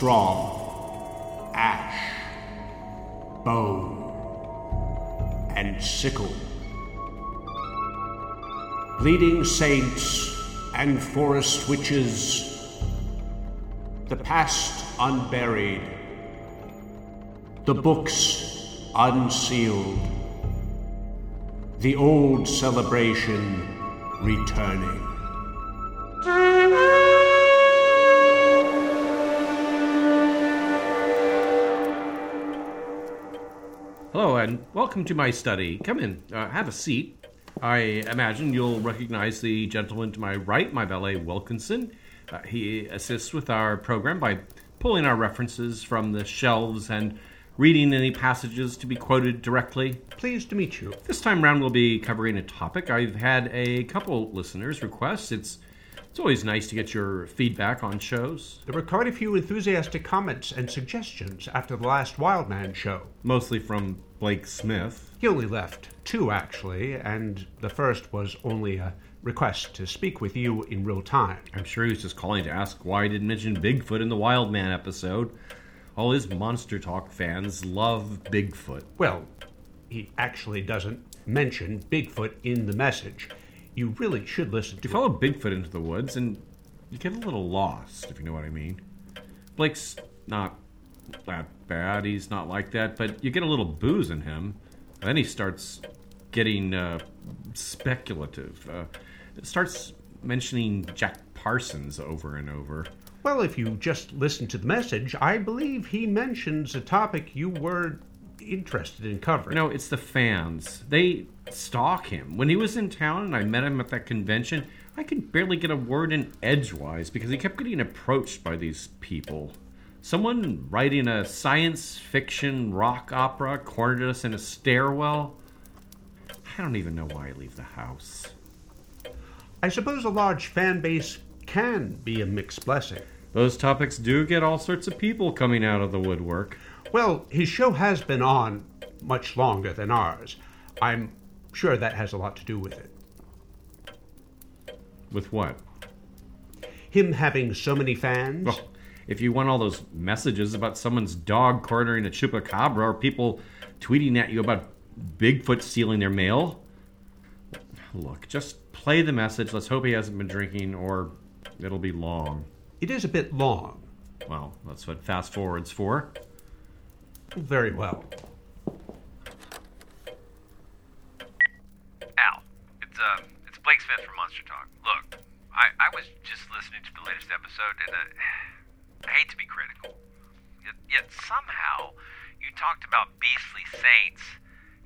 strong, ash, bone, and sickle. Bleeding saints and forest witches, the past unburied, the books unsealed, the old celebration returning. Hello and welcome to my study. Come in, have a seat. I imagine you'll recognize the gentleman to my right, my valet Wilkinson. He assists with our program by pulling our references from the shelves and reading any passages to be quoted directly. Pleased to meet you. This time round, we'll be covering a topic. I've had a couple listeners' requests. It's always nice to get your feedback on shows. There were quite a few enthusiastic comments and suggestions after the last Wildman show. Mostly from Blake Smith. He only left two, actually, and the first was only a request to speak with you in real time. I'm sure he was just calling to ask why I didn't mention Bigfoot in the Wildman episode. All his Monster Talk fans love Bigfoot. Well, he actually doesn't mention Bigfoot in the message. You really should listen to it. You follow Bigfoot into the woods, and you get a little lost, if you know what I mean. Blake's not that bad. He's not like that, but you get a little booze in him. Then he starts getting speculative. Starts mentioning Jack Parsons over and over. Well, if you just listen to the message, I believe he mentions a topic you were interested in covering. You know, it's the fans. They stalk him. When he was in town and I met him at that convention, I could barely get a word in edgewise because he kept getting approached by these people. Someone writing a science fiction rock opera cornered us in a stairwell. I don't even know why I leave the house. I suppose a large fan base can be a mixed blessing. Those topics do get all sorts of people coming out of the woodwork. Well, his show has been on much longer than ours. I'm sure that has a lot to do with it. With what? Him having so many fans. Oh. If you want all those messages about someone's dog cornering a chupacabra or people tweeting at you about Bigfoot stealing their mail, look, just play the message. Let's hope he hasn't been drinking or it'll be long. It is a bit long. Well, that's what fast forward's for. Very well. Al, it's Blake Smith from Monster Talk. Look, I was just listening to the latest episode and I hate to be critical, yet somehow you talked about beastly saints,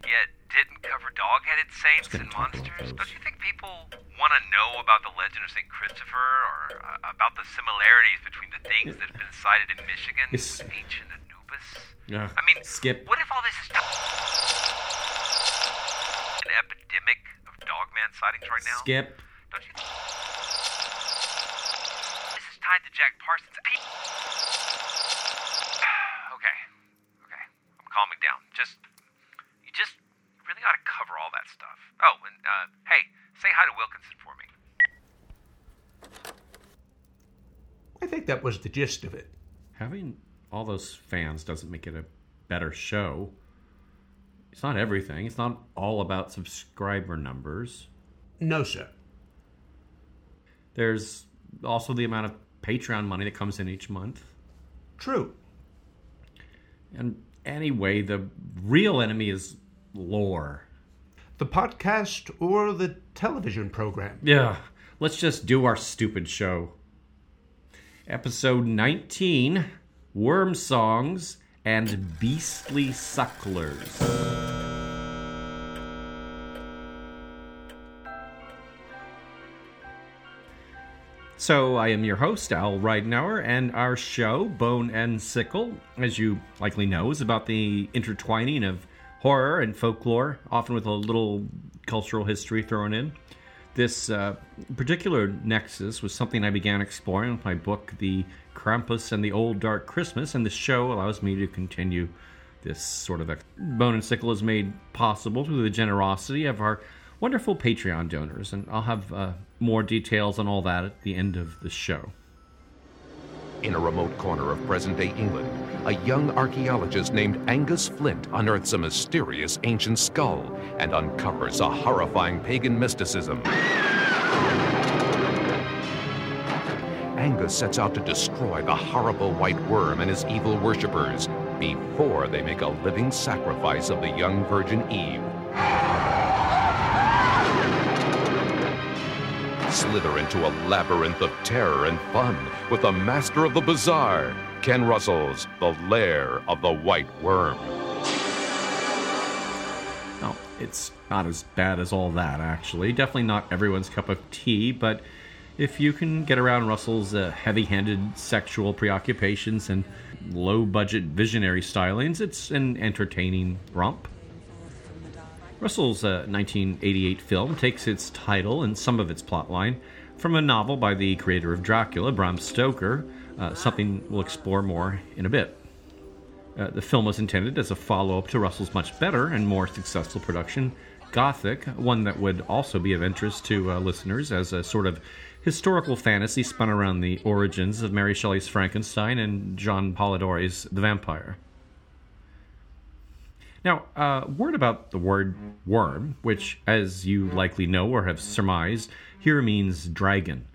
yet didn't cover dog-headed saints and monsters. Don't you think people want to know about the legend of St. Christopher or about the similarities between the things that have been cited in Michigan with ancient Anubis? I mean, skip. What if all this is an epidemic of dogman sightings right now? Skip. Don't you think tied to Jack Parsons? Okay. I'm calming down. You just really ought to cover all that stuff. Oh, and, hey, say hi to Wilkinson for me. I think that was the gist of it. Having all those fans doesn't make it a better show. It's not everything. It's not all about subscriber numbers. No, sir. There's also the amount of Patreon money that comes in each month. True. And anyway, the real enemy is lore. The podcast or the television program. Yeah, let's just do our stupid show. Episode 19, Worm Songs and Beastly Sucklers. So I am your host, Al Ridenour, and our show, Bone and Sickle, as you likely know, is about the intertwining of horror and folklore, often with a little cultural history thrown in. This particular nexus was something I began exploring with my book, The Krampus and the Old Dark Christmas, and the show allows me to continue this sort of Bone and Sickle is made possible through the generosity of our wonderful Patreon donors, and I'll have more details on all that at the end of the show. In a remote corner of present-day England, a young archaeologist named Angus Flint unearths a mysterious ancient skull and uncovers a horrifying pagan mysticism. Angus sets out to destroy the horrible white worm and his evil worshippers before they make a living sacrifice of the young virgin Eve. Slither into a labyrinth of terror and fun with the master of the bizarre, Ken Russell's The Lair of the White Worm. Well, it's not as bad as all that, actually. Definitely not everyone's cup of tea, but if you can get around Russell's heavy-handed sexual preoccupations and low-budget visionary stylings, it's an entertaining romp. Russell's 1988 film takes its title and some of its plotline from a novel by the creator of Dracula, Bram Stoker, something we'll explore more in a bit. The film was intended as a follow-up to Russell's much better and more successful production, Gothic, one that would also be of interest to listeners as a sort of historical fantasy spun around the origins of Mary Shelley's Frankenstein and John Polidori's The Vampire. Now, a word about the word worm, which, as you likely know or have surmised, here means dragon.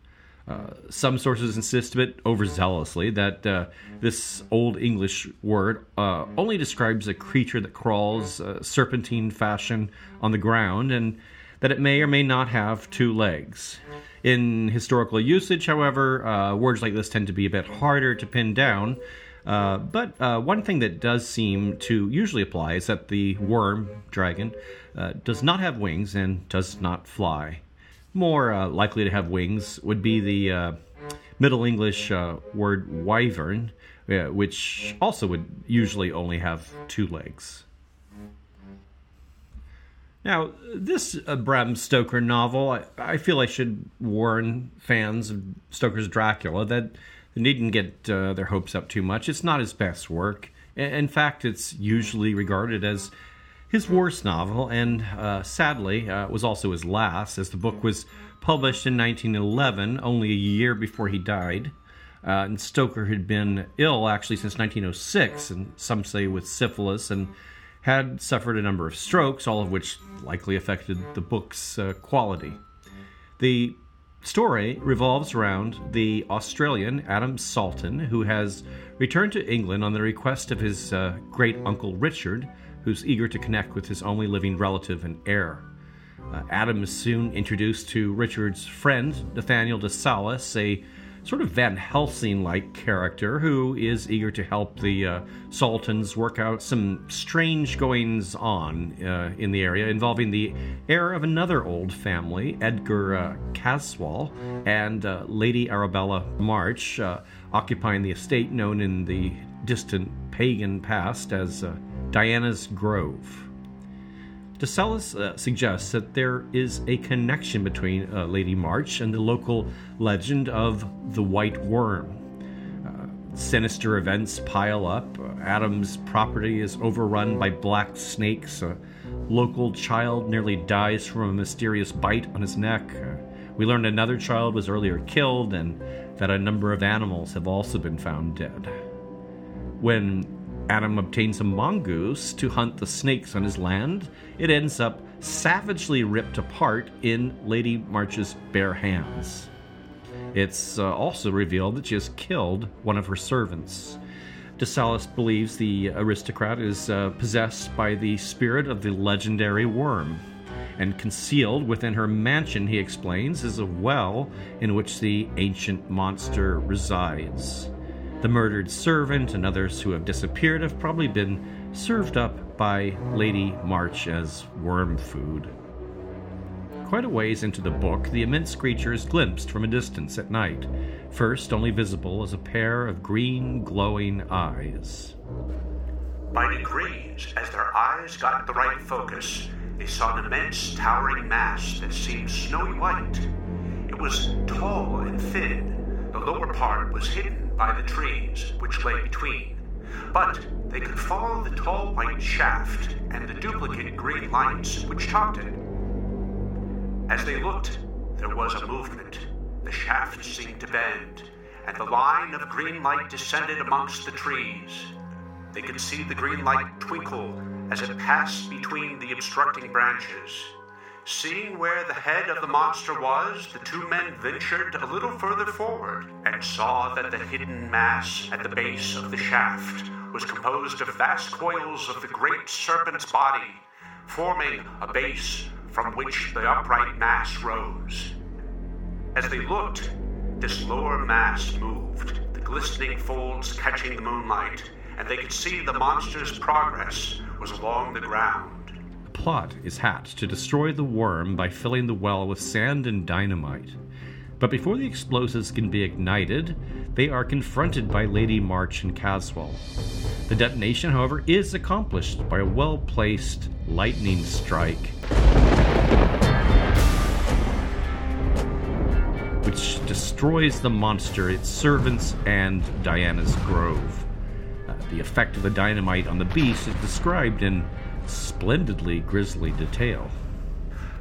Some sources insist a bit overzealously that this Old English word only describes a creature that crawls serpentine fashion on the ground and that it may or may not have two legs. In historical usage, however, words like this tend to be a bit harder to pin down. But one thing that does seem to usually apply is that the worm, dragon, does not have wings and does not fly. More likely to have wings would be the Middle English word wyvern, which also would usually only have two legs. Now, this Bram Stoker novel, I feel I should warn fans of Stoker's Dracula that they needn't get their hopes up too much. It's not his best work. In fact, it's usually regarded as his worst novel, and sadly, was also his last, as the book was published in 1911, only a year before he died. And Stoker had been ill, actually, since 1906, and some say with syphilis, and had suffered a number of strokes, all of which likely affected the book's quality. The story revolves around the Australian Adam Salton, who has returned to England on the request of his great uncle Richard, who's eager to connect with his only living relative and heir. Adam is soon introduced to Richard's friend, Nathaniel de Salis, a sort of Van Helsing-like character who is eager to help the Saltons work out some strange goings-on in the area involving the heir of another old family, Edgar Caswell, and Lady Arabella March, occupying the estate known in the distant pagan past as Diana's Grove. De Salis suggests that there is a connection between Lady March and the local legend of the White Worm. Sinister events pile up. Adam's property is overrun by black snakes. A local child nearly dies from a mysterious bite on his neck. We learn another child was earlier killed and that a number of animals have also been found dead. When Adam obtains a mongoose to hunt the snakes on his land, it ends up savagely ripped apart in Lady March's bare hands. It's also revealed that she has killed one of her servants. De Salis believes the aristocrat is possessed by the spirit of the legendary worm, and concealed within her mansion, he explains, is a well in which the ancient monster resides. The murdered servant and others who have disappeared have probably been served up by Lady March as worm food. Quite a ways into the book, the immense creature is glimpsed from a distance at night, first only visible as a pair of green, glowing eyes. By degrees, as their eyes got the right focus, they saw an immense towering mass that seemed snowy white. It was tall and thin. The lower part was hidden by the trees which lay between, but they could follow the tall white shaft and the duplicate green lights which topped it. As they looked, there was a movement. The shaft seemed to bend, and the line of green light descended amongst the trees. They could see the green light twinkle as it passed between the obstructing branches. Seeing where the head of the monster was, the two men ventured a little further forward and saw that the hidden mass at the base of the shaft was composed of vast coils of the great serpent's body, forming a base from which the upright mass rose. As they looked, this lower mass moved, the glistening folds catching the moonlight, and they could see the monster's progress was along the ground. The plot is hatched to destroy the worm by filling the well with sand and dynamite. But before the explosives can be ignited, they are confronted by Lady March and Caswell. The detonation, however, is accomplished by a well-placed lightning strike, which destroys the monster, its servants, and Diana's Grove. The effect of the dynamite on the beast is described in splendidly grisly detail.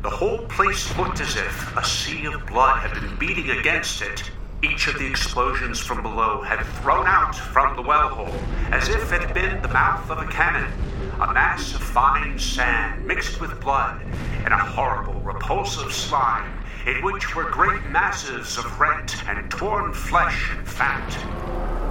The whole place looked as if a sea of blood had been beating against it. Each of the explosions from below had thrown out from the well-hole, as if it had been the mouth of a cannon, a mass of fine sand mixed with blood, and a horrible, repulsive slime, in which were great masses of rent and torn flesh and fat.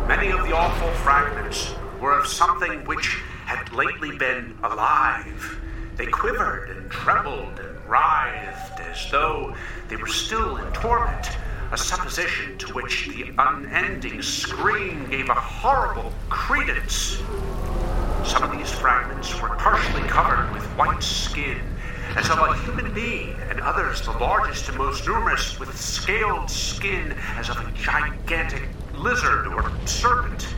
Many of the awful fragments were of something which had lately been alive. They quivered and trembled and writhed as though they were still in torment, a supposition to which the unending scream gave a horrible credence. Some of these fragments were partially covered with white skin, as of a human being, and others, the largest and most numerous, with scaled skin as of a gigantic lizard or serpent.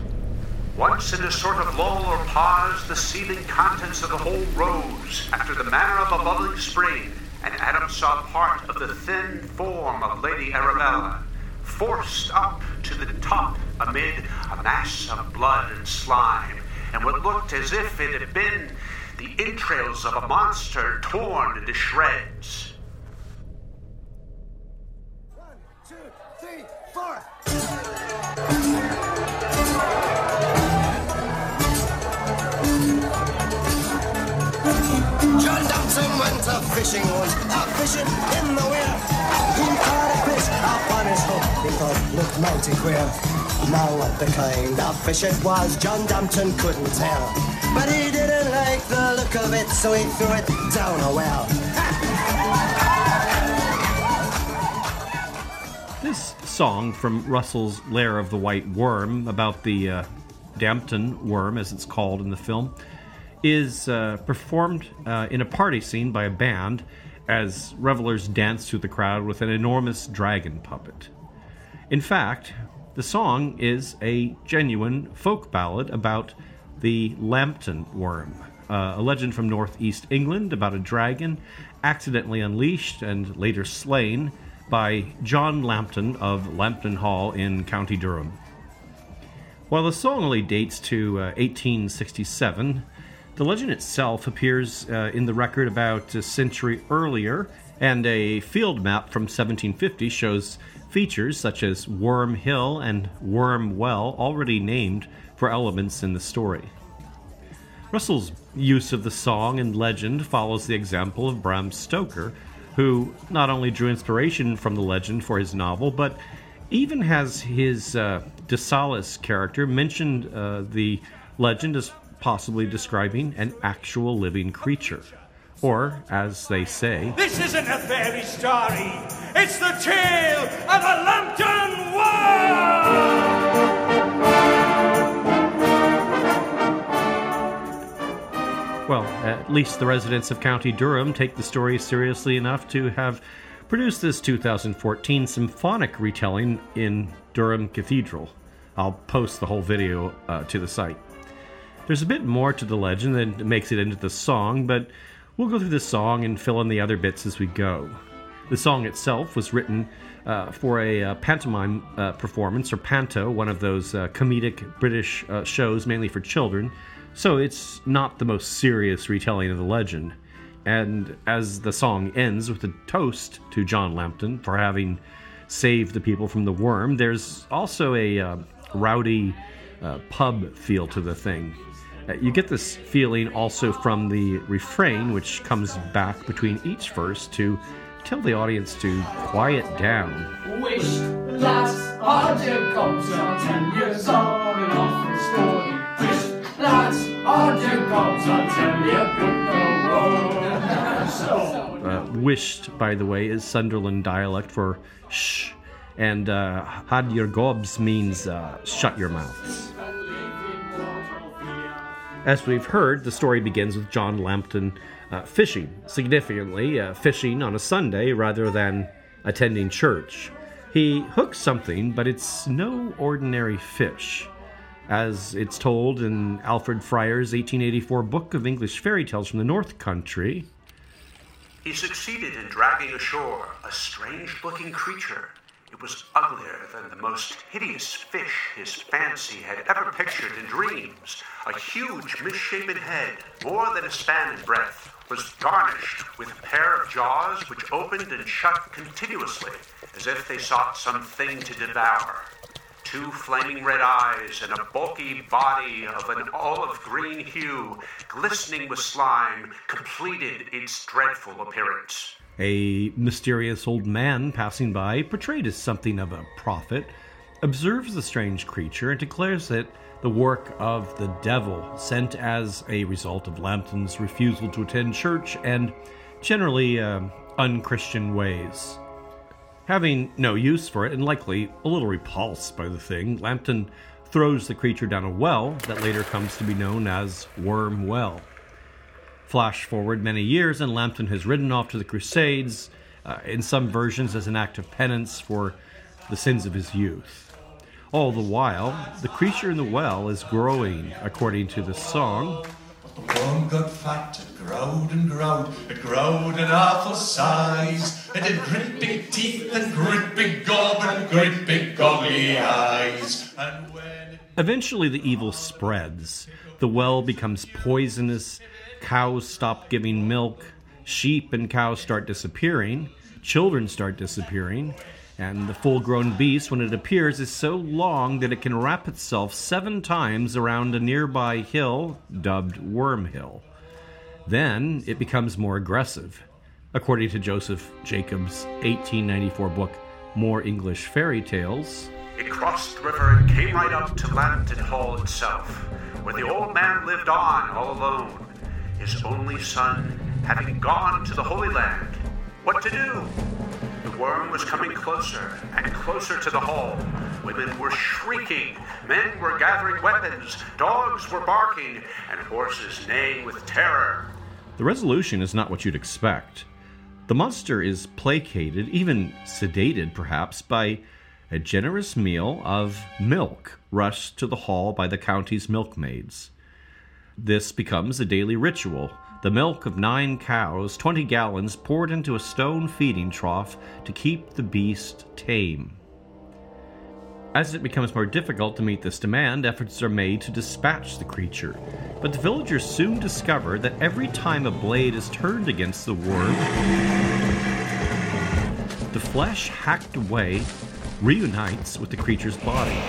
Once in a sort of lull or pause, the seething contents of the whole rose, after the manner of a bubbling spring, and Adam saw part of the thin form of Lady Arabella, forced up to the top amid a mass of blood and slime, and what looked as if it had been the entrails of a monster torn into shreds. 1, 2, 3, 4... A fishing was a fishing in the weir. He caught a fish up on his hook, he thought looked mighty queer. Now what the kind of fish it was, John Lambton couldn't tell, but he didn't like the look of it, so he threw it down a well. This song from Russell's Lair of the White Worm, about the Lambton worm, as it's called in the film, is performed in a party scene by a band as revelers dance through the crowd with an enormous dragon puppet. In fact, the song is a genuine folk ballad about the Lambton worm, a legend from northeast England about a dragon accidentally unleashed and later slain by John Lambton of Lambton Hall in County Durham. While the song only dates to 1867, the legend itself appears in the record about a century earlier, and a field map from 1750 shows features such as Worm Hill and Worm Well, already named for elements in the story. Russell's use of the song and legend follows the example of Bram Stoker, who not only drew inspiration from the legend for his novel, but even has his de Salis character mentioned the legend as possibly describing an actual living creature. Or, as they say, "This isn't a fairy story, it's the tale of a Lambton worm!" Well, at least the residents of County Durham take the story seriously enough to have produced this 2014 symphonic retelling in Durham Cathedral. I'll post the whole video to the site. There's a bit more to the legend than makes it into the song, but we'll go through the song and fill in the other bits as we go. The song itself was written for a pantomime performance, or panto, one of those comedic British shows, mainly for children, so it's not the most serious retelling of the legend. And as the song ends with a toast to John Lambton for having save the people from the worm. There's also a rowdy pub feel to the thing. You get this feeling also from the refrain, which comes back between each verse to tell the audience to quiet down. Wish, lass, our dear Cobbs are 10 years on and off and story. Wish, lass, our dear Cobbs are 10 years old. Wished, by the way, is Sunderland dialect for shh, and had your gobs means shut your mouths. As we've heard, the story begins with John Lambton fishing, significantly fishing on a Sunday rather than attending church. He hooks something, but it's no ordinary fish. As it's told in Alfred Fryer's 1884 book of English fairy tales from the North Country, he succeeded in dragging ashore a strange-looking creature. It was uglier than the most hideous fish his fancy had ever pictured in dreams. A huge, misshapen head, more than a span in breadth, was garnished with a pair of jaws which opened and shut continuously, as if they sought some thing to devour. Two flaming red eyes and a bulky body of an olive-green hue, glistening with slime, completed its dreadful appearance. A mysterious old man passing by, portrayed as something of a prophet, observes the strange creature and declares it the work of the devil, sent as a result of Lambton's refusal to attend church and generally unchristian ways. Having no use for it and likely a little repulsed by the thing, Lambton throws the creature down a well that later comes to be known as Worm Well. Flash forward many years, and Lambton has ridden off to the Crusades, in some versions as an act of penance for the sins of his youth. All the while, the creature in the well is growing, according to the song. The worm got fat, it growed and growed, it growed an awful size. It had great big teeth and great big gob and great big goggly eyes. And eventually the evil spreads. The well becomes poisonous. Cows stop giving milk, sheep and cows start disappearing, children start disappearing, and the full-grown beast, when it appears, is so long that it can wrap itself 7 times around a nearby hill, dubbed Worm Hill. Then it becomes more aggressive, according to Joseph Jacobs' 1894 book, More English Fairy Tales. It crossed the river and came right up to Lambton Hall itself, where the old man lived on all alone. His only son, having gone to the Holy Land. What to do? The worm was coming closer and closer to the hall. Women were shrieking, men were gathering weapons, dogs were barking, and horses neighing with terror. The resolution is not what you'd expect. The monster is placated, even sedated perhaps, by a generous meal of milk rushed to the hall by the county's milkmaids. This becomes a daily ritual. The milk of 9 cows, 20 gallons, poured into a stone feeding trough to keep the beast tame. As it becomes more difficult to meet this demand, efforts are made to dispatch the creature. But the villagers soon discover that every time a blade is turned against the worm, the flesh hacked away reunites with the creature's body.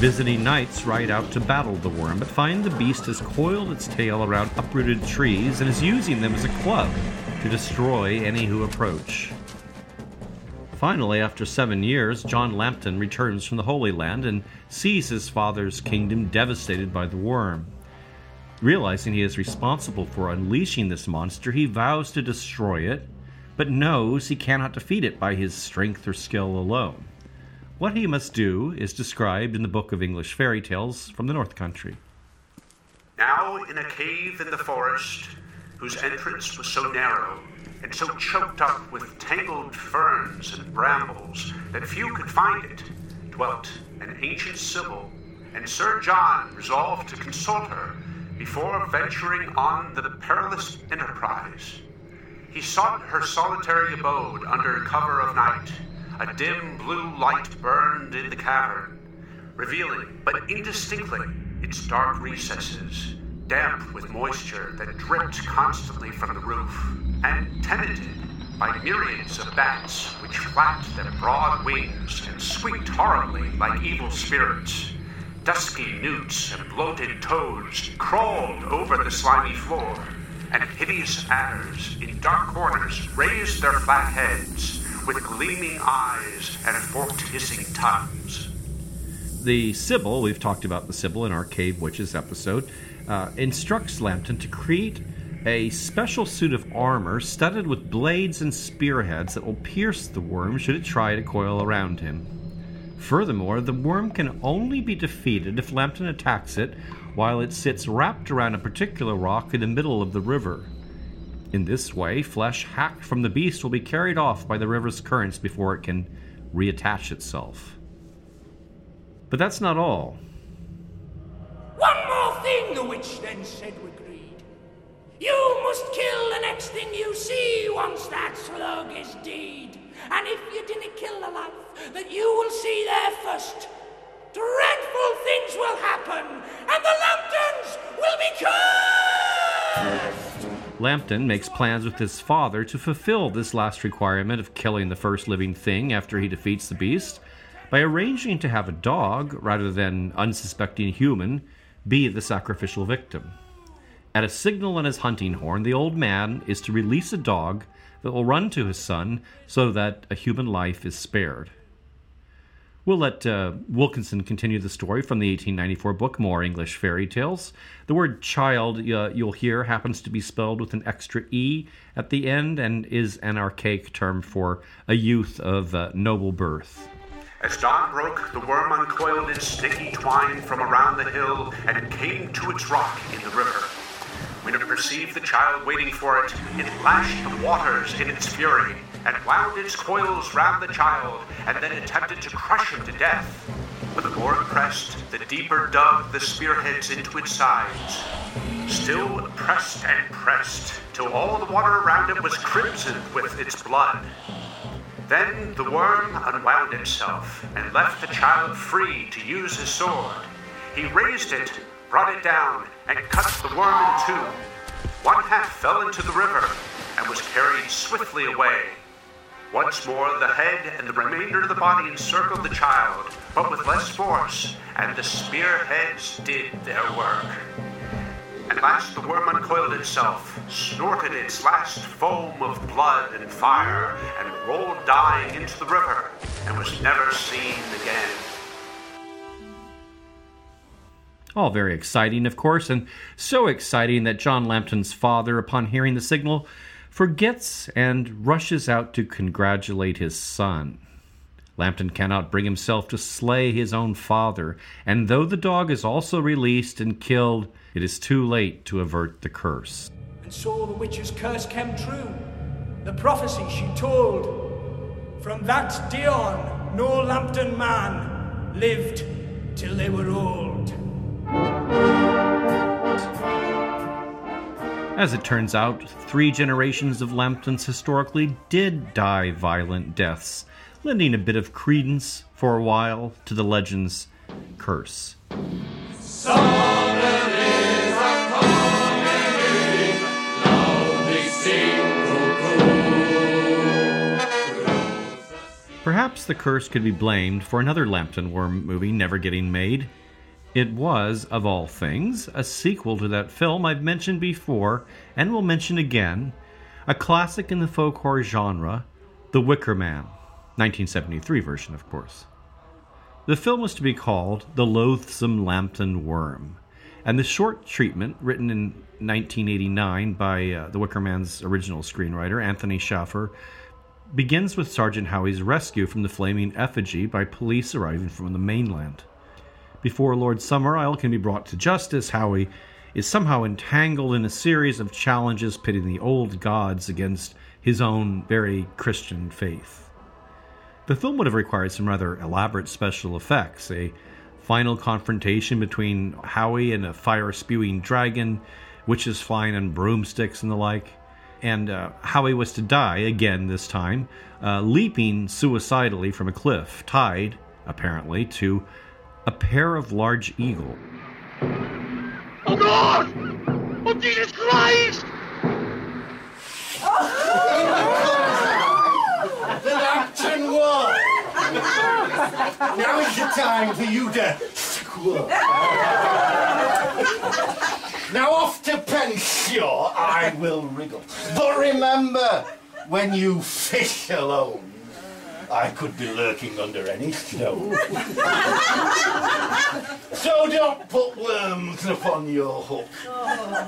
Visiting knights ride out to battle the worm, but find the beast has coiled its tail around uprooted trees and is using them as a club to destroy any who approach. Finally, after 7 years, John Lambton returns from the Holy Land and sees his father's kingdom devastated by the worm. Realizing he is responsible for unleashing this monster, he vows to destroy it, but knows he cannot defeat it by his strength or skill alone. What he must do is described in the Book of English Fairy Tales from the North Country. Now in a cave in the forest, whose entrance was so narrow and so choked up with tangled ferns and brambles that few could find it, dwelt an ancient sibyl, and Sir John resolved to consult her before venturing on the perilous enterprise. He sought her solitary abode under cover of night. A dim blue light burned in the cavern, revealing, but indistinctly, its dark recesses, damp with moisture that dripped constantly from the roof, and tenanted by myriads of bats which flapped their broad wings and squeaked horribly like evil spirits. Dusky newts and bloated toads crawled over the slimy floor, and hideous adders in dark corners raised their flat heads with gleaming eyes and forked hissing tongues. The Sibyl, we've talked about the Sibyl in our Cave Witches episode, instructs Lambton to create a special suit of armor studded with blades and spearheads that will pierce the worm should it try to coil around him. Furthermore, the worm can only be defeated if Lambton attacks it while it sits wrapped around a particular rock in the middle of the river. In this way, flesh hacked from the beast will be carried off by the river's currents before it can reattach itself. But that's not all. One more thing, the witch then said with greed. You must kill the next thing you see once that slug is dead. And if you didn't kill the life that you will see there first, dreadful things will happen, and the Lambtons will be cursed! Lambton makes plans with his father to fulfill this last requirement of killing the first living thing after he defeats the beast by arranging to have a dog, rather than unsuspecting human, be the sacrificial victim. At a signal on his hunting horn, the old man is to release a dog that will run to his son so that a human life is spared. We'll let Wilkinson continue the story from the 1894 book, More English Fairy Tales. The word child, you'll hear, happens to be spelled with an extra E at the end and is an archaic term for a youth of noble birth. As dawn broke, the worm uncoiled its sticky twine from around the hill and came to its rock in the river. When it perceived the child waiting for it, it lashed the waters in its fury and wound its coils round the child and then attempted to crush him to death. But the more oppressed, the deeper dug the spearheads into its sides. Still pressed and pressed, till all the water around it was crimsoned with its blood. Then the worm unwound itself and left the child free to use his sword. He raised it, brought it down, and cut the worm in two. One half fell into the river and was carried swiftly away. Once more, the head and the remainder of the body encircled the child, but with less force, and the spearheads did their work. At last, the worm uncoiled itself, snorted its last foam of blood and fire, and rolled dying into the river, and was never seen again. All very exciting, of course, and so exciting that John Lambton's father, upon hearing the signal, forgets and rushes out to congratulate his son. Lambton cannot bring himself to slay his own father, and though the dog is also released and killed, it is too late to avert the curse. And so the witch's curse came true, the prophecy she told. From that day on, no Lambton man lived till they were old. As it turns out, 3 generations of Lambtons historically did die violent deaths, lending a bit of credence for a while to the legend's curse. Perhaps the curse could be blamed for another Lambton worm movie never getting made. It was, of all things, a sequel to that film I've mentioned before, and will mention again, a classic in the folk horror genre, The Wicker Man, 1973 version, of course. The film was to be called The Loathsome Lambton Worm, and the short treatment, written in 1989 by The Wicker Man's original screenwriter, Anthony Shaffer, begins with Sergeant Howie's rescue from the flaming effigy by police arriving from the mainland. Before Lord Summerisle can be brought to justice, Howie is somehow entangled in a series of challenges pitting the old gods against his own very Christian faith. The film would have required some rather elaborate special effects, a final confrontation between Howie and a fire-spewing dragon, witches flying on broomsticks and the like, and Howie was to die again this time, leaping suicidally from a cliff, tied, apparently, to a pair of large eagle. Oh God! Oh Jesus Christ! Now is the time for you to squirm. Now off to Pensure I will wriggle. But remember, when you fish alone, I could be lurking under any stone. So don't put worms upon your hook,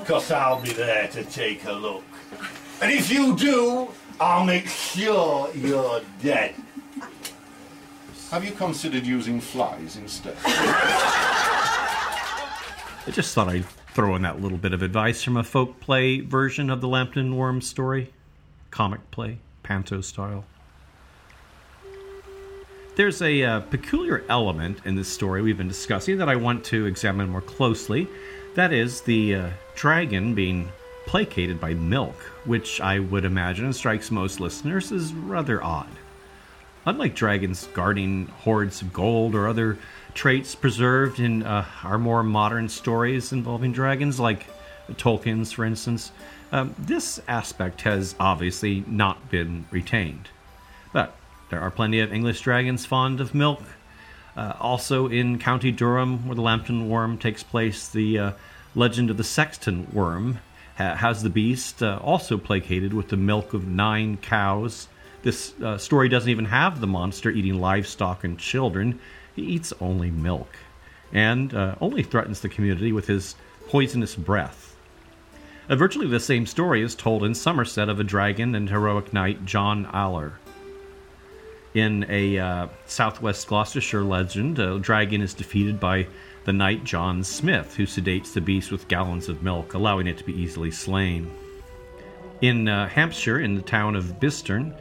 because I'll be there to take a look. And if you do, I'll make sure you're dead. Have you considered using flies instead? I just thought I'd throw in that little bit of advice from a folk play version of the Lambton Worm story. Comic play, panto style. There's a peculiar element in this story we've been discussing that I want to examine more closely. That is the dragon being placated by milk, which I would imagine strikes most listeners as rather odd. Unlike dragons guarding hoards of gold or other traits preserved in our more modern stories involving dragons, like Tolkien's, for instance, this aspect has obviously not been retained. But there are plenty of English dragons fond of milk. Also in County Durham, where the Lambton Worm takes place, the legend of the Sexton Worm has the beast also placated with the milk of 9 cows. This story doesn't even have the monster eating livestock and children. He eats only milk, and only threatens the community with his poisonous breath. Virtually the same story is told in Somerset of a dragon and heroic knight, John Aller. In a southwest Gloucestershire legend, a dragon is defeated by the knight John Smith, who sedates the beast with gallons of milk, allowing it to be easily slain. In Hampshire, in the town of Bistern,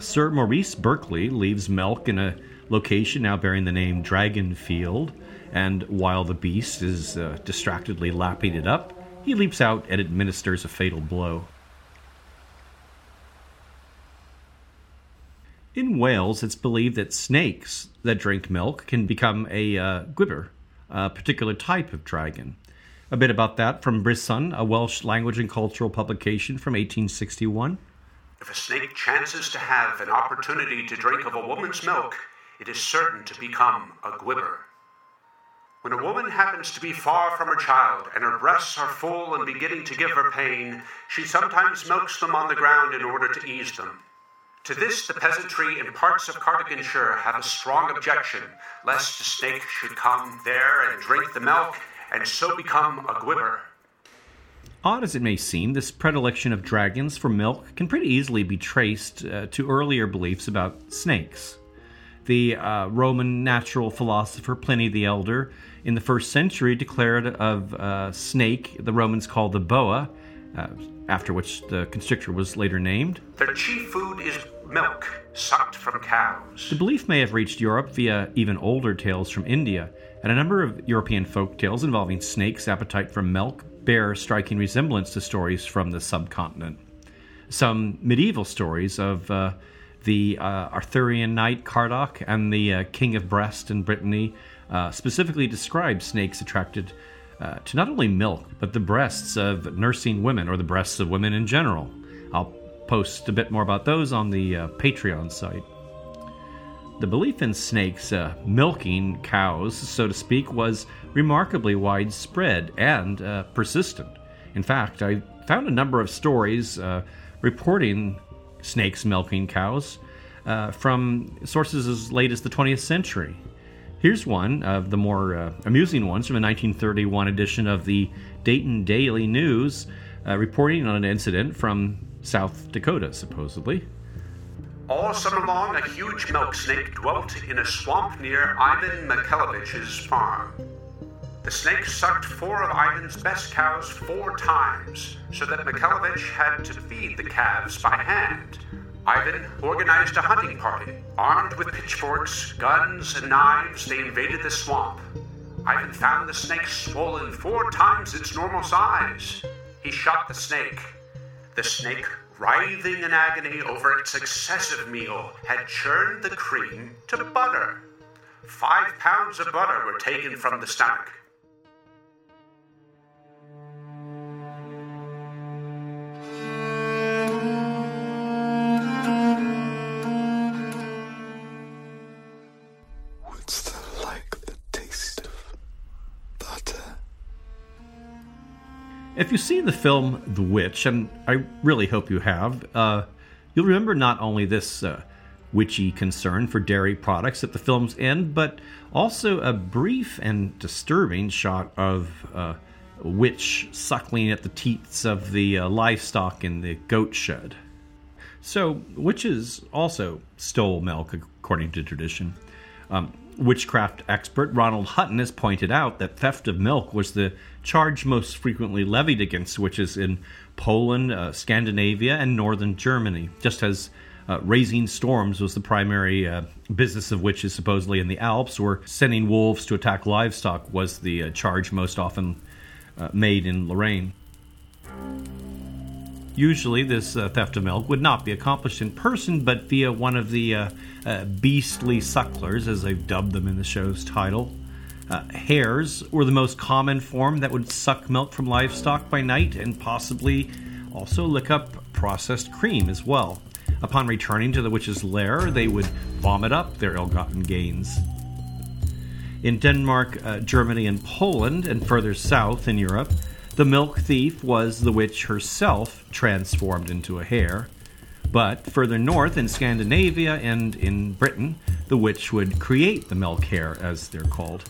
Sir Maurice Berkeley leaves milk in a location now bearing the name Dragonfield, and while the beast is distractedly lapping it up, he leaps out and administers a fatal blow. In Wales, it's believed that snakes that drink milk can become a gwibr, a particular type of dragon. A bit about that from Bryson, a Welsh language and cultural publication from 1861. If a snake chances to have an opportunity to drink of a woman's milk, it is certain to become a gwibr. When a woman happens to be far from her child and her breasts are full and beginning to give her pain, she sometimes milks them on the ground in order to ease them. To this, the peasantry in parts of Cardiganshire have a strong objection, lest the snake should come there and drink the milk, and so become a gwibr. Odd as it may seem, this predilection of dragons for milk can pretty easily be traced to earlier beliefs about snakes. The Roman natural philosopher Pliny the Elder in the 1st century declared of snake, the Romans called the boa, after which the constrictor was later named. Their chief food is milk, sucked from cows. The belief may have reached Europe via even older tales from India, and a number of European folk tales involving snakes' appetite for milk bear a striking resemblance to stories from the subcontinent. Some medieval stories of the Arthurian knight Caradoc and the King of Brest in Brittany specifically describe snakes attracted to not only milk, but the breasts of nursing women, or the breasts of women in general. I'll post a bit more about those on the Patreon site. The belief in snakes milking cows, so to speak, was remarkably widespread and persistent. In fact, I found a number of stories reporting snakes milking cows from sources as late as the 20th century. Here's one of the more amusing ones from a 1931 edition of the Dayton Daily News, reporting on an incident from South Dakota, supposedly. All summer long, a huge milk snake dwelt in a swamp near Ivan Mikhailovich's farm. The snake sucked 4 of Ivan's best cows 4 times, so that Mikhailovich had to feed the calves by hand. Ivan organized a hunting party. Armed with pitchforks, guns, and knives, they invaded the swamp. Ivan found the snake swollen 4 times its normal size. He shot the snake. The snake, writhing in agony over its excessive meal, had churned the cream to butter. 5 pounds of butter were taken from the stomach. If you see the film The Witch, and I really hope you have, you'll remember not only this witchy concern for dairy products at the film's end, but also a brief and disturbing shot of a witch suckling at the teats of the livestock in the goat shed. So witches also stole milk, according to tradition. Witchcraft expert Ronald Hutton has pointed out that theft of milk was the charge most frequently levied against witches in Poland, Scandinavia, and northern Germany, just as raising storms was the primary business of witches supposedly in the Alps, or sending wolves to attack livestock was the charge most often made in Lorraine. Usually this theft of milk would not be accomplished in person, but via one of the beastly sucklers, as they've dubbed them in the show's title. Hares were the most common form that would suck milk from livestock by night, and possibly also lick up processed cream as well. Upon returning to the witch's lair, they would vomit up their ill-gotten gains. In Denmark, Germany, and Poland, and further south in Europe, the milk thief was the witch herself, transformed into a hare. But further north in Scandinavia and in Britain, the witch would create the milk hare, as they're called.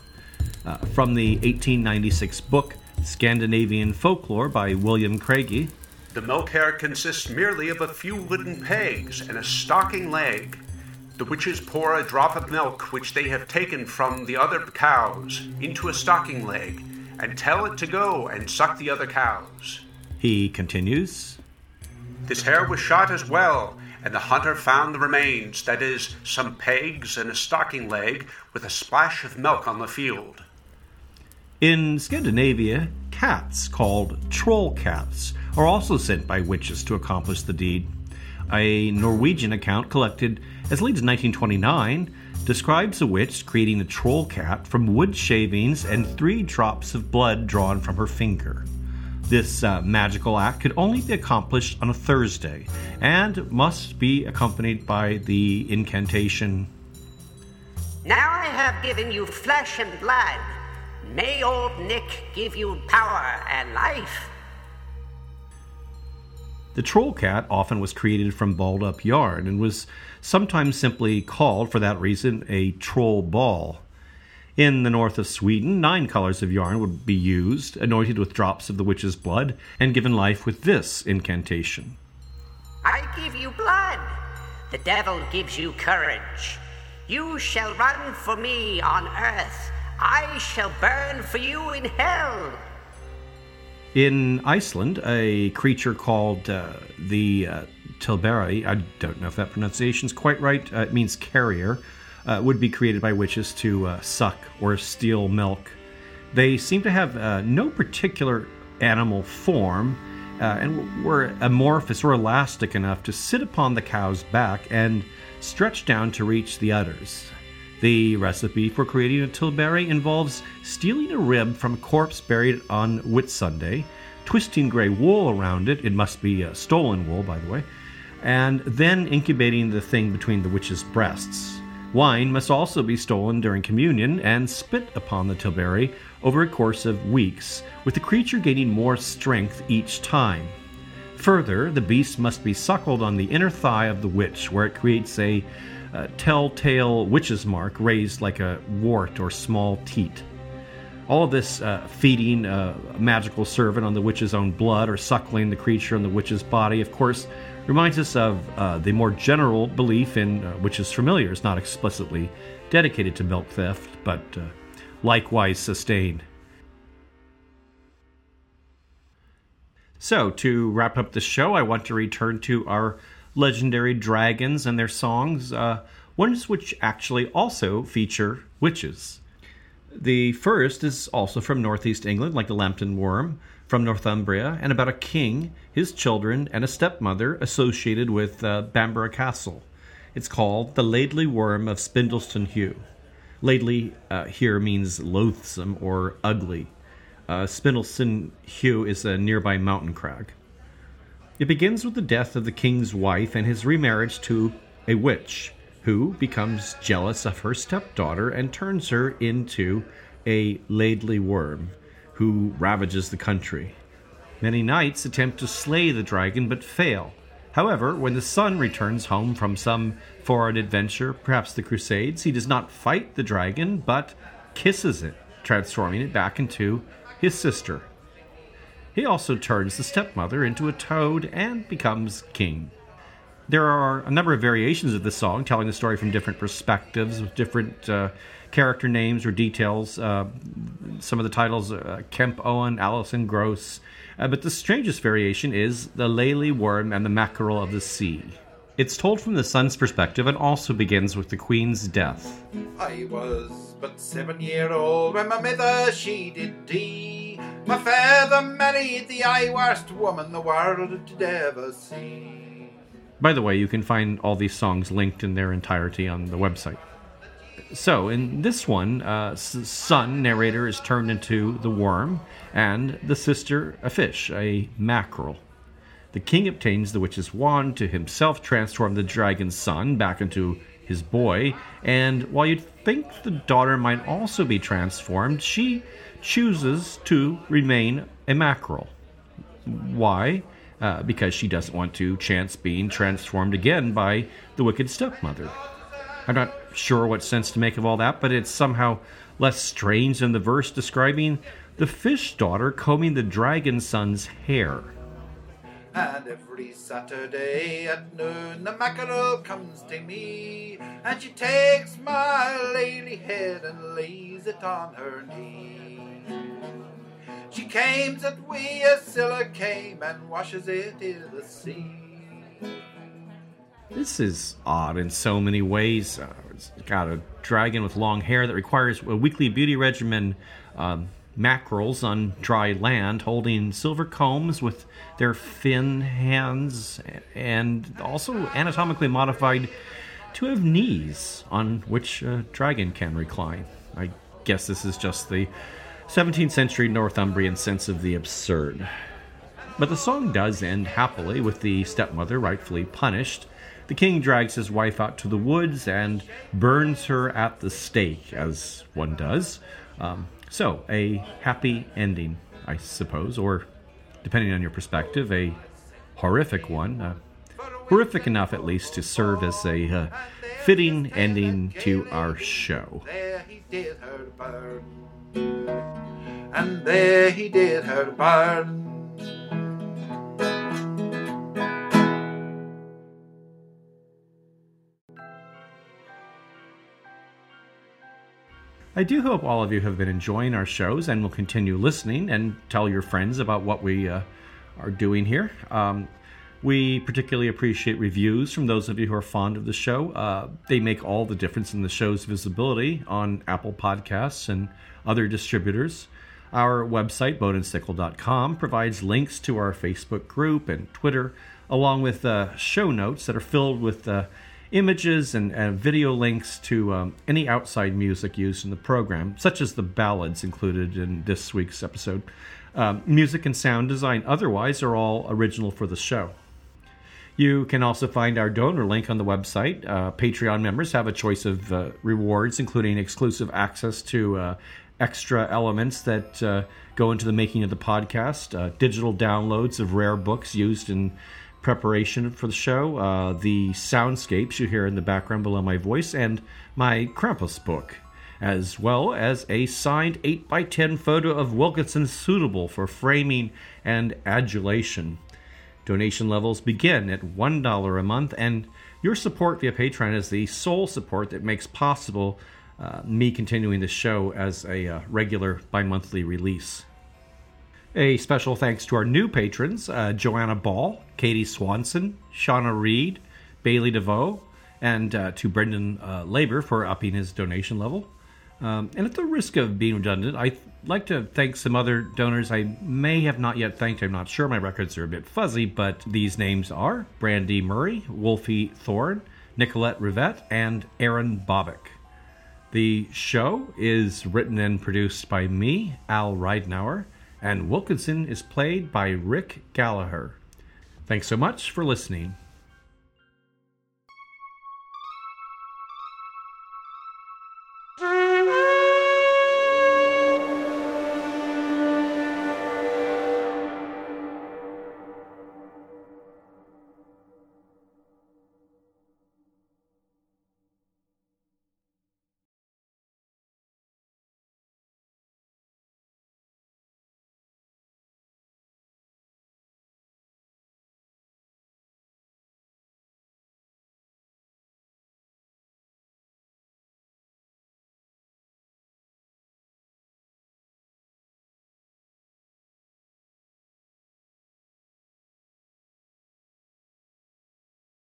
From the 1896 book Scandinavian Folklore by William Craigie, the milk hare consists merely of a few wooden pegs and a stocking leg. The witches pour a drop of milk which they have taken from the other cows into a stocking leg, and tell it to go and suck the other cows. He continues, this hare was shot as well, and the hunter found the remains, that is, some pegs and a stocking leg, with a splash of milk on the field. In Scandinavia, cats, called troll cats, are also sent by witches to accomplish the deed. A Norwegian account collected as late as 1929 describes a witch creating a troll cat from wood shavings and 3 drops of blood drawn from her finger. This magical act could only be accomplished on a Thursday and must be accompanied by the incantation, "Now I have given you flesh and blood. May old Nick give you power and life." The troll cat often was created from balled-up yarn and was sometimes simply called, for that reason, a troll ball. In the north of Sweden, 9 colors of yarn would be used, anointed with drops of the witch's blood, and given life with this incantation, "I give you blood. The devil gives you courage. You shall run for me on earth. I shall burn for you in hell." In Iceland, a creature called the Tilberi, I don't know if that pronunciation's quite right, it means carrier, would be created by witches to suck or steal milk. They seem to have no particular animal form and were amorphous or elastic enough to sit upon the cow's back and stretch down to reach the udders. The recipe for creating a tilbury involves stealing a rib from a corpse buried on Whitsunday, twisting gray wool around it — it must be stolen wool, by the way — and then incubating the thing between the witch's breasts. Wine must also be stolen during communion and spit upon the tilbury over a course of weeks, with the creature gaining more strength each time. Further, the beast must be suckled on the inner thigh of the witch, where it creates a telltale witch's mark raised like a wart or small teat. All this feeding a magical servant on the witch's own blood or suckling the creature on the witch's body, of course, reminds us of the more general belief in witches' familiars, not explicitly dedicated to milk theft, but likewise sustained. So, to wrap up the show, I want to return to our legendary dragons and their songs, ones which actually also feature witches. The first is also from northeast England, like the Lambton Worm from Northumbria, and about a king, his children, and a stepmother associated with Bamborough Castle. It's called the Laidly Worm of Spindleston Heugh. Laidly here means loathsome or ugly. Spindleston Heugh is a nearby mountain crag. It begins with the death of the king's wife and his remarriage to a witch, who becomes jealous of her stepdaughter and turns her into a laidly worm, who ravages the country. Many knights attempt to slay the dragon but fail. However, when the son returns home from some foreign adventure, perhaps the Crusades, he does not fight the dragon but kisses it, transforming it back into his sister. He also turns the stepmother into a toad and becomes king. There are a number of variations of this song, telling the story from different perspectives, with different character names or details. Some of the titles are Kemp Owen, Alison Gross. But the strangest variation is The Lely Worm and the Mackerel of the Sea. It's told from the son's perspective and also begins with the Queen's death. I was but 7 years old when my mither she did dee. My father married the I-worst woman the world did ever see. By the way, you can find all these songs linked in their entirety on the website. So, in this one, son, narrator, is turned into the worm, and the sister, a fish, a mackerel. The king obtains the witch's wand to himself transform the dragon's son back into his boy, and while you'd think the daughter might also be transformed, she chooses to remain a mackerel. Why? Because she doesn't want to chance being transformed again by the wicked stepmother. I'm not sure what sense to make of all that, but it's somehow less strange than the verse describing the fish daughter combing the dragon son's hair. And every Saturday at noon the mackerel comes to me, and she takes my lady head and lays it on her knee. She came that we a siller came and washes it in the sea. This is odd in so many ways. It's got a dragon with long hair that requires a weekly beauty regimen, mackerels on dry land holding silver combs with their fin hands, and also anatomically modified to have knees on which a dragon can recline. I guess this is just the 17th century Northumbrian sense of the absurd. But the song does end happily, with the stepmother rightfully punished. The king drags his wife out to the woods and burns her at the stake, as one does. So, a happy ending, I suppose, or, depending on your perspective, a horrific one. Horrific enough, at least, to serve as a fitting ending to our show. There he did her burn. And there he did her burn. I do hope all of you have been enjoying our shows and will continue listening, and tell your friends about what we are doing here. We particularly appreciate reviews from those of you who are fond of the show. They make all the difference in the show's visibility on Apple Podcasts and other distributors. Our website, boneandsickle.com, provides links to our Facebook group and Twitter, along with show notes that are filled with images and video links to any outside music used in the program, such as the ballads included in this week's episode. Music and sound design otherwise are all original for the show. You can also find our donor link on the website. Patreon members have a choice of rewards, including exclusive access to extra elements that go into the making of the podcast, digital downloads of rare books used in preparation for the show, the soundscapes you hear in the background below my voice, and my Krampus book, as well as a signed 8x10 photo of Wilkinson suitable for framing and adulation. Donation levels begin at $1 a month, and your support via Patreon is the sole support that makes possible me continuing the show as a regular bi-monthly release. A special thanks to our new patrons, Joanna Ball, Katie Swanson, Shauna Reed, Bailey DeVoe, and to Brendan Labor for upping his donation level. And at the risk of being redundant, I'd like to thank some other donors I may have not yet thanked. I'm not sure. My records are a bit fuzzy, but these names are Brandy Murray, Wolfie Thorne, Nicolette Rivette, and Aaron Bobick. The show is written and produced by me, Al Ridenour, and Wilkinson is played by Rick Gallagher. Thanks so much for listening.